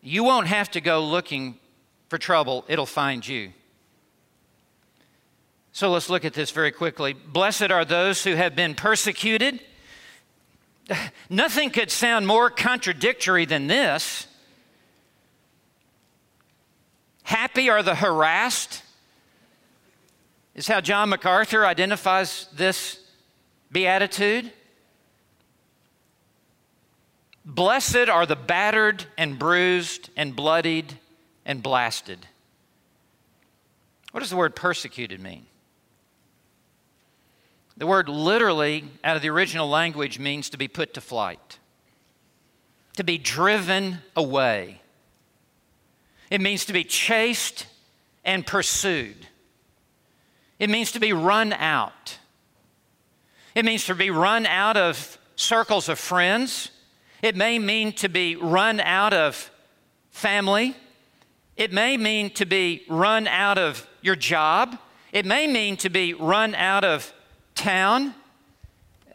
You won't have to go looking for trouble. It'll find you. So let's look at this very quickly. Blessed are those who have been persecuted. Nothing could sound more contradictory than this. Happy are the harassed, is how John MacArthur identifies this beatitude. Blessed are the battered and bruised and bloodied and blasted. What does the word persecuted mean? The word literally, out of the original language, means to be put to flight, to be driven away. It means to be chased and pursued. It means to be run out. It means to be run out of circles of friends. It may mean to be run out of family. It may mean to be run out of your job. It may mean to be run out of town.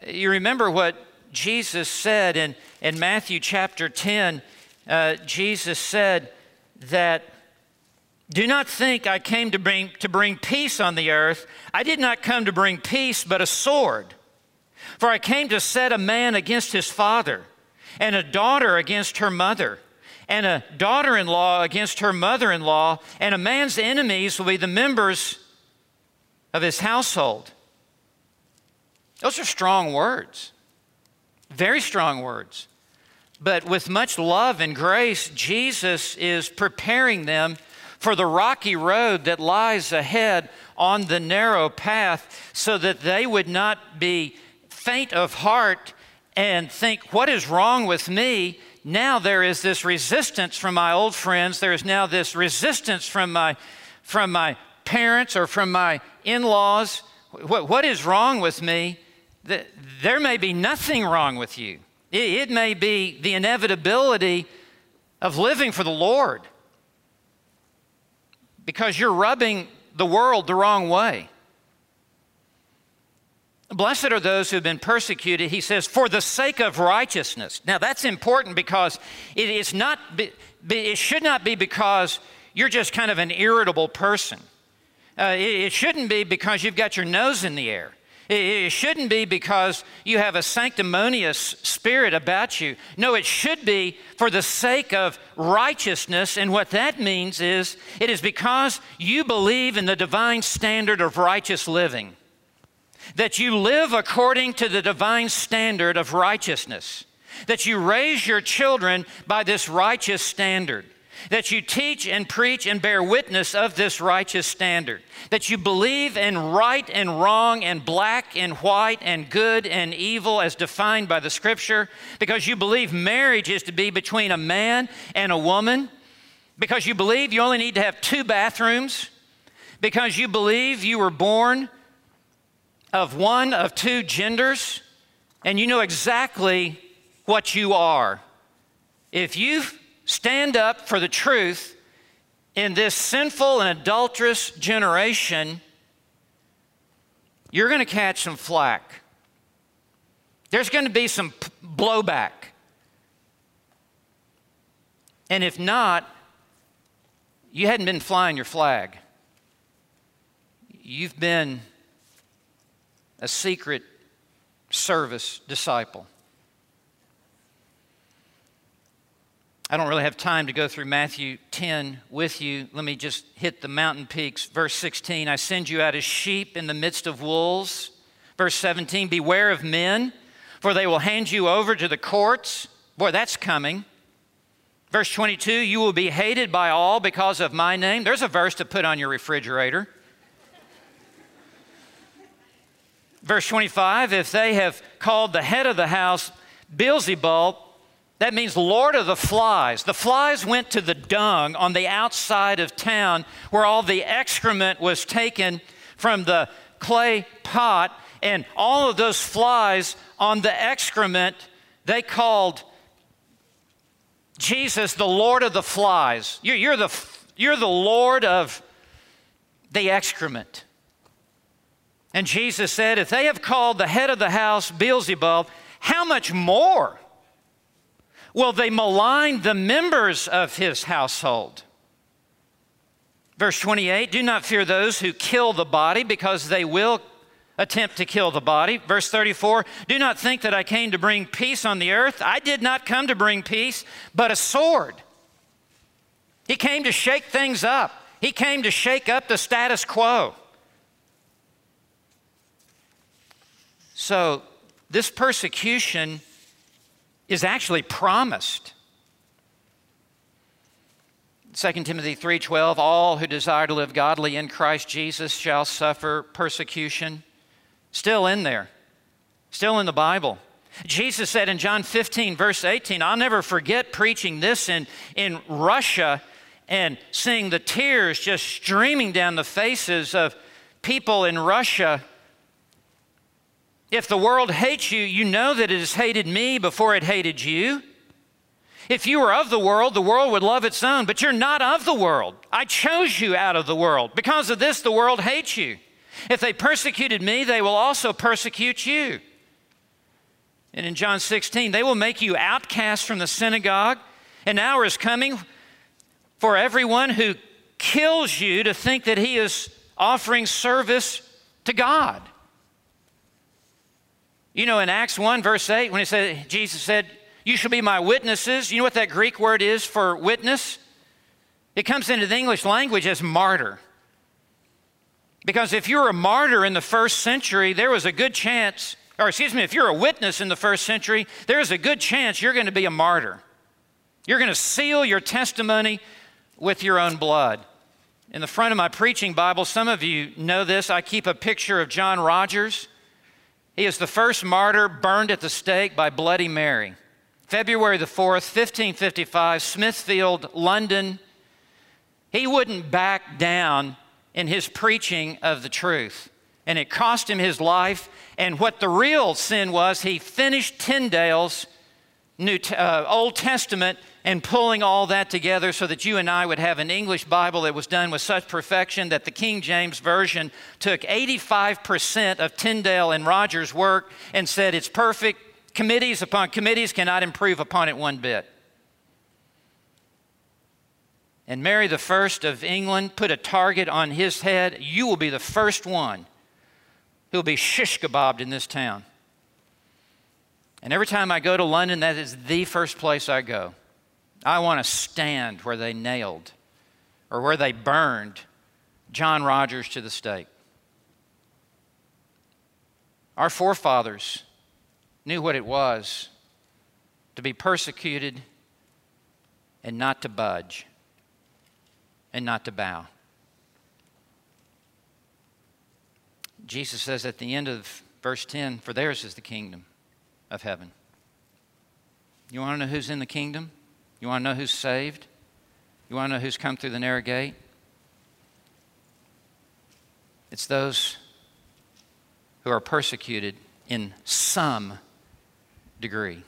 You remember what Jesus said in, in Matthew chapter ten. Uh, Jesus said that, do not think I came to bring, to bring peace on the earth. I did not come to bring peace, but a sword. For I came to set a man against his father, and a daughter against her mother, and a daughter-in-law against her mother-in-law, and a man's enemies will be the members of his household. Those are strong words, very strong words. But with much love and grace, Jesus is preparing them for the rocky road that lies ahead on the narrow path, so that they would not be faint of heart and think, what is wrong with me? Now there is this resistance from my old friends. There is now this resistance from my, from my parents or from my in-laws. What, what is wrong with me? The, there may be nothing wrong with you. It, it may be the inevitability of living for the Lord because you're rubbing the world the wrong way. Blessed are those who have been persecuted, he says, for the sake of righteousness. Now, that's important because it, is not, it should not be because you're just kind of an irritable person. Uh, it, it shouldn't be because you've got your nose in the air. It, it shouldn't be because you have a sanctimonious spirit about you. No, it should be for the sake of righteousness, and what that means is it is because you believe in the divine standard of righteous living, that you live according to the divine standard of righteousness, that you raise your children by this righteous standard, that you teach and preach and bear witness of this righteous standard, that you believe in right and wrong and black and white and good and evil as defined by the Scripture, because you believe marriage is to be between a man and a woman, because you believe you only need to have two bathrooms, because you believe you were born of one of two genders, and you know exactly what you are. If you stand up for the truth in this sinful and adulterous generation, you're going to catch some flack. There's going to be some p- blowback. And if not, you hadn't been flying your flag. You've been a secret service disciple. I don't really have time to go through Matthew ten with you. Let me just hit the mountain peaks. Verse sixteen, I send you out as sheep in the midst of wolves. Verse seventeen, beware of men, for they will hand you over to the courts. Boy, that's coming. Verse twenty-two, you will be hated by all because of my name. There's a verse to put on your refrigerator. Verse twenty-five, if they have called the head of the house Beelzebul, that means Lord of the flies. The flies went to the dung on the outside of town where all the excrement was taken from the clay pot, and all of those flies on the excrement, they called Jesus the Lord of the flies. You're, you're, the, you're the Lord of the excrement. And Jesus said, if they have called the head of the house Beelzebul, how much more will they malign the members of his household? Verse twenty-eight, do not fear those who kill the body, because they will attempt to kill the body. Verse thirty-four, do not think that I came to bring peace on the earth. I did not come to bring peace, but a sword. He came to shake things up. He came to shake up the status quo. So this persecution is actually promised. Second Timothy three twelve, all who desire to live godly in Christ Jesus shall suffer persecution. Still in there, still in the Bible. Jesus said in John fifteen, verse eighteen, I'll never forget preaching this in, in Russia and seeing the tears just streaming down the faces of people in Russia. If the world hates you, you know that it has hated me before it hated you. If you were of the world, the world would love its own, but you're not of the world. I chose you out of the world. Because of this, the world hates you. If they persecuted me, they will also persecute you. And in John sixteen, they will make you outcasts from the synagogue. An hour is coming for everyone who kills you to think that he is offering service to God. You know, in Acts one, verse eight, when he said, Jesus said, you shall be my witnesses. You know what that Greek word is for witness? It comes into the English language as martyr. Because if you were a martyr in the first century, there was a good chance, or excuse me, if you're a witness in the first century, there's a good chance you're going to be a martyr. You're going to seal your testimony with your own blood. In the front of my preaching Bible, some of you know this, I keep a picture of John Rogers. He is the first martyr burned at the stake by Bloody Mary. February the fourth, fifteen fifty-five, Smithfield, London. He wouldn't back down in his preaching of the truth. And it cost him his life. And what the real sin was, he finished Tyndale's New, uh, Old Testament and pulling all that together so that you and I would have an English Bible that was done with such perfection that the King James Version took eighty-five percent of Tyndale and Rogers' work and said it's perfect. Committees upon committees cannot improve upon it one bit. And Mary the First of England put a target on his head. You will be the first one who will be shish kebabbed in this town. And every time I go to London, that is the first place I go. I want to stand where they nailed or where they burned John Rogers to the stake. Our forefathers knew what it was to be persecuted and not to budge and not to bow. Jesus says at the end of verse ten, for theirs is the kingdom of heaven. You want to know who's in the kingdom? You want to know who's saved? You want to know who's come through the narrow gate? It's those who are persecuted in some degree.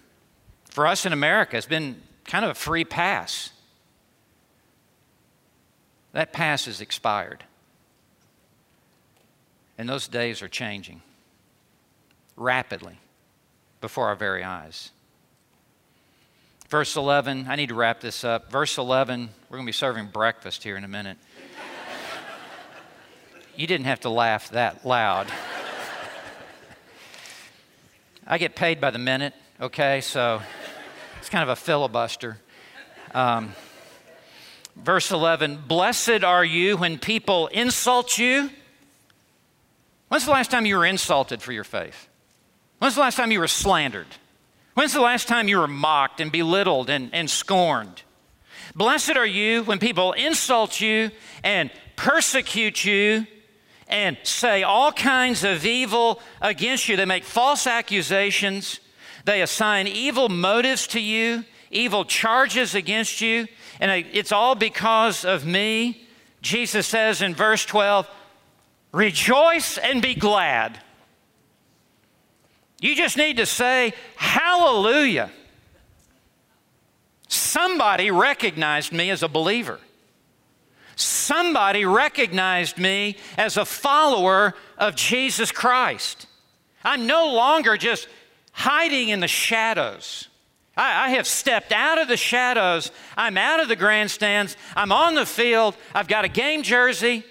For us in America, it's been kind of a free pass. That pass is expired. And those days are changing rapidly before our very eyes. Verse eleven, I need to wrap this up. Verse eleven, we're going to be serving breakfast here in a minute. You didn't have to laugh that loud. I get paid by the minute, okay, so it's kind of a filibuster. Um, verse eleven, blessed are you when people insult you. When's the last time you were insulted for your faith? When's the last time you were slandered? When's the last time you were mocked and belittled and, and scorned? Blessed are you when people insult you and persecute you and say all kinds of evil against you. They make false accusations. They assign evil motives to you, evil charges against you. And it's all because of me. Jesus says in verse twelve, rejoice and be glad. You just need to say, hallelujah. Somebody recognized me as a believer. Somebody recognized me as a follower of Jesus Christ. I'm no longer just hiding in the shadows. I, I have stepped out of the shadows. I'm out of the grandstands. I'm on the field. I've got a game jersey.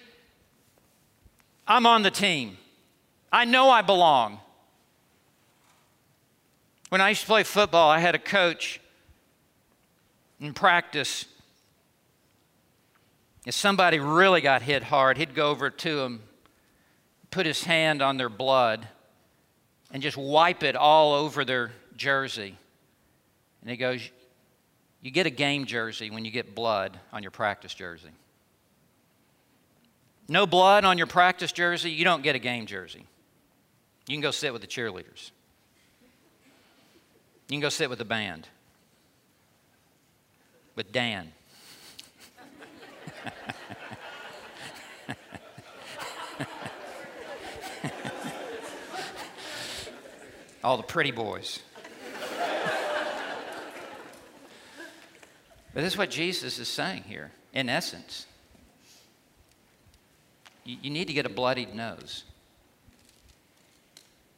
I'm on the team. I know I belong. When I used to play football, I had a coach in practice. If somebody really got hit hard, he'd go over to them, put his hand on their blood, and just wipe it all over their jersey. And he goes, you get a game jersey when you get blood on your practice jersey. No blood on your practice jersey, you don't get a game jersey. You can go sit with the cheerleaders. You can go sit with the band. With Dan. All the pretty boys. But this is what Jesus is saying here, in essence. You, you need to get a bloodied nose.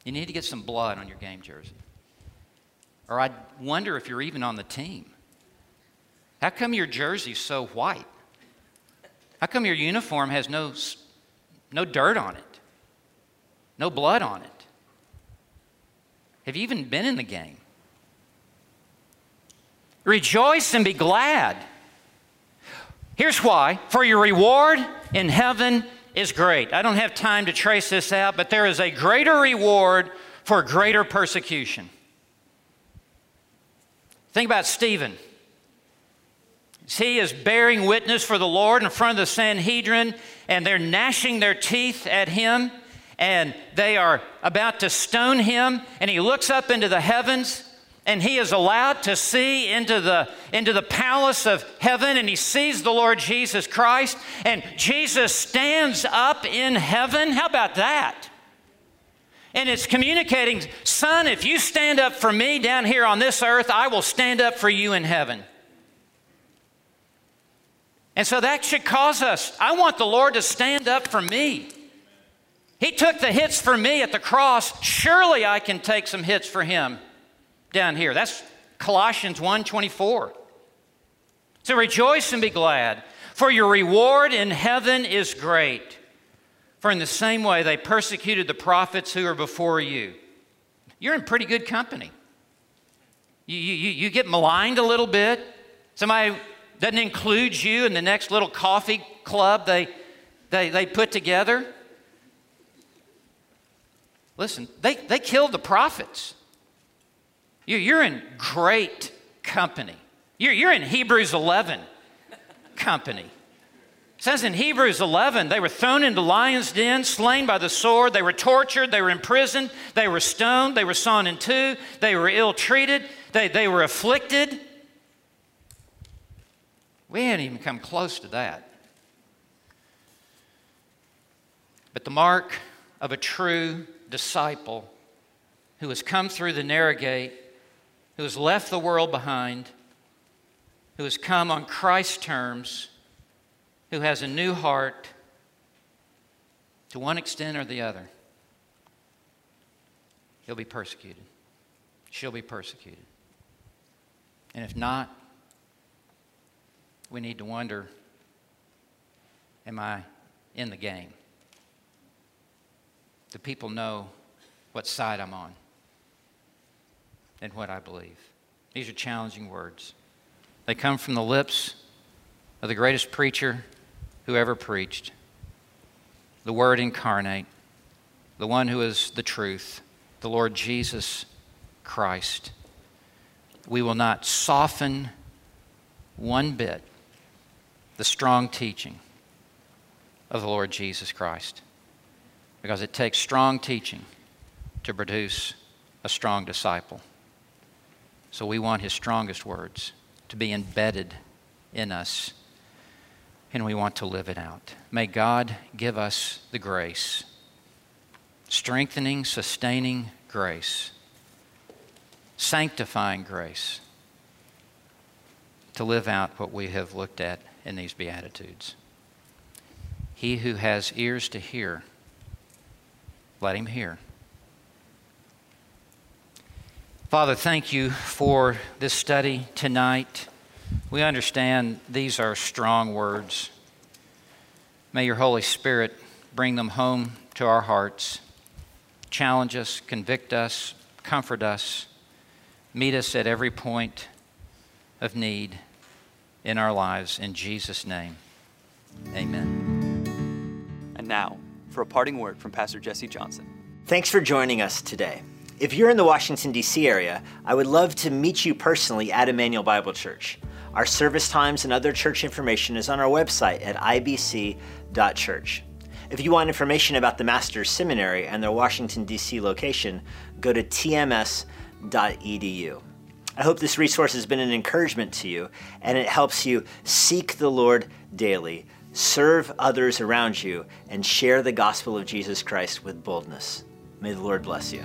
You need to get some blood on your game jersey. Or I wonder if you're even on the team. How come your jersey's so white? How come your uniform has no, no dirt on it? No blood on it? Have you even been in the game? Rejoice and be glad. Here's why. For your reward in heaven is great. I don't have time to trace this out, but there is a greater reward for greater persecution. Think about Stephen. He is bearing witness for the Lord in front of the Sanhedrin, and they're gnashing their teeth at him, and they are about to stone him, and he looks up into the heavens, and he is allowed to see into the, into the palace of heaven, and he sees the Lord Jesus Christ, and Jesus stands up in heaven. How about that? And it's communicating, son, if you stand up for me down here on this earth, I will stand up for you in heaven. And so that should cause us, I want the Lord to stand up for me. He took the hits for me at the cross. Surely I can take some hits for him down here. That's Colossians one twenty-four. So rejoice and be glad, for your reward in heaven is great. For in the same way they persecuted the prophets who are before you. You're in pretty good company. You, you, you get maligned a little bit. Somebody doesn't include you in the next little coffee club they, they, they put together. Listen, they, they killed the prophets. You, you're in great company. You're, you're in Hebrews eleven company. It says in Hebrews eleven, they were thrown into lions' den, slain by the sword. They were tortured. They were imprisoned. They were stoned. They were sawn in two. They were ill-treated. They, they were afflicted. We hadn't even come close to that. But the mark of a true disciple who has come through the narrow gate, who has left the world behind, who has come on Christ's terms, who has a new heart to one extent or the other, he'll be persecuted. She'll be persecuted. And if not, we need to wonder, am I in the game? Do people know what side I'm on and what I believe? These are challenging words. They come from the lips of the greatest preacher who ever preached, the Word incarnate, the one who is the truth, the Lord Jesus Christ. We will not soften one bit the strong teaching of the Lord Jesus Christ, because it takes strong teaching to produce a strong disciple. So we want His strongest words to be embedded in us, and we want to live it out. May God give us the grace, strengthening, sustaining grace, sanctifying grace, to live out what we have looked at in these Beatitudes. He who has ears to hear, let him hear. Father, thank you for this study tonight. We understand these are strong words. May your Holy Spirit bring them home to our hearts, challenge us, convict us, comfort us, meet us at every point of need in our lives. In Jesus' name, amen. And now, for a parting word from Pastor Jesse Johnson. Thanks for joining us today. If you're in the Washington, D C area, I would love to meet you personally at Emmanuel Bible Church. Our service times and other church information is on our website at i b c dot church. If you want information about the Master's Seminary and their Washington, D C location, go to t m s dot e d u. I hope this resource has been an encouragement to you, and it helps you seek the Lord daily, serve others around you, and share the gospel of Jesus Christ with boldness. May the Lord bless you.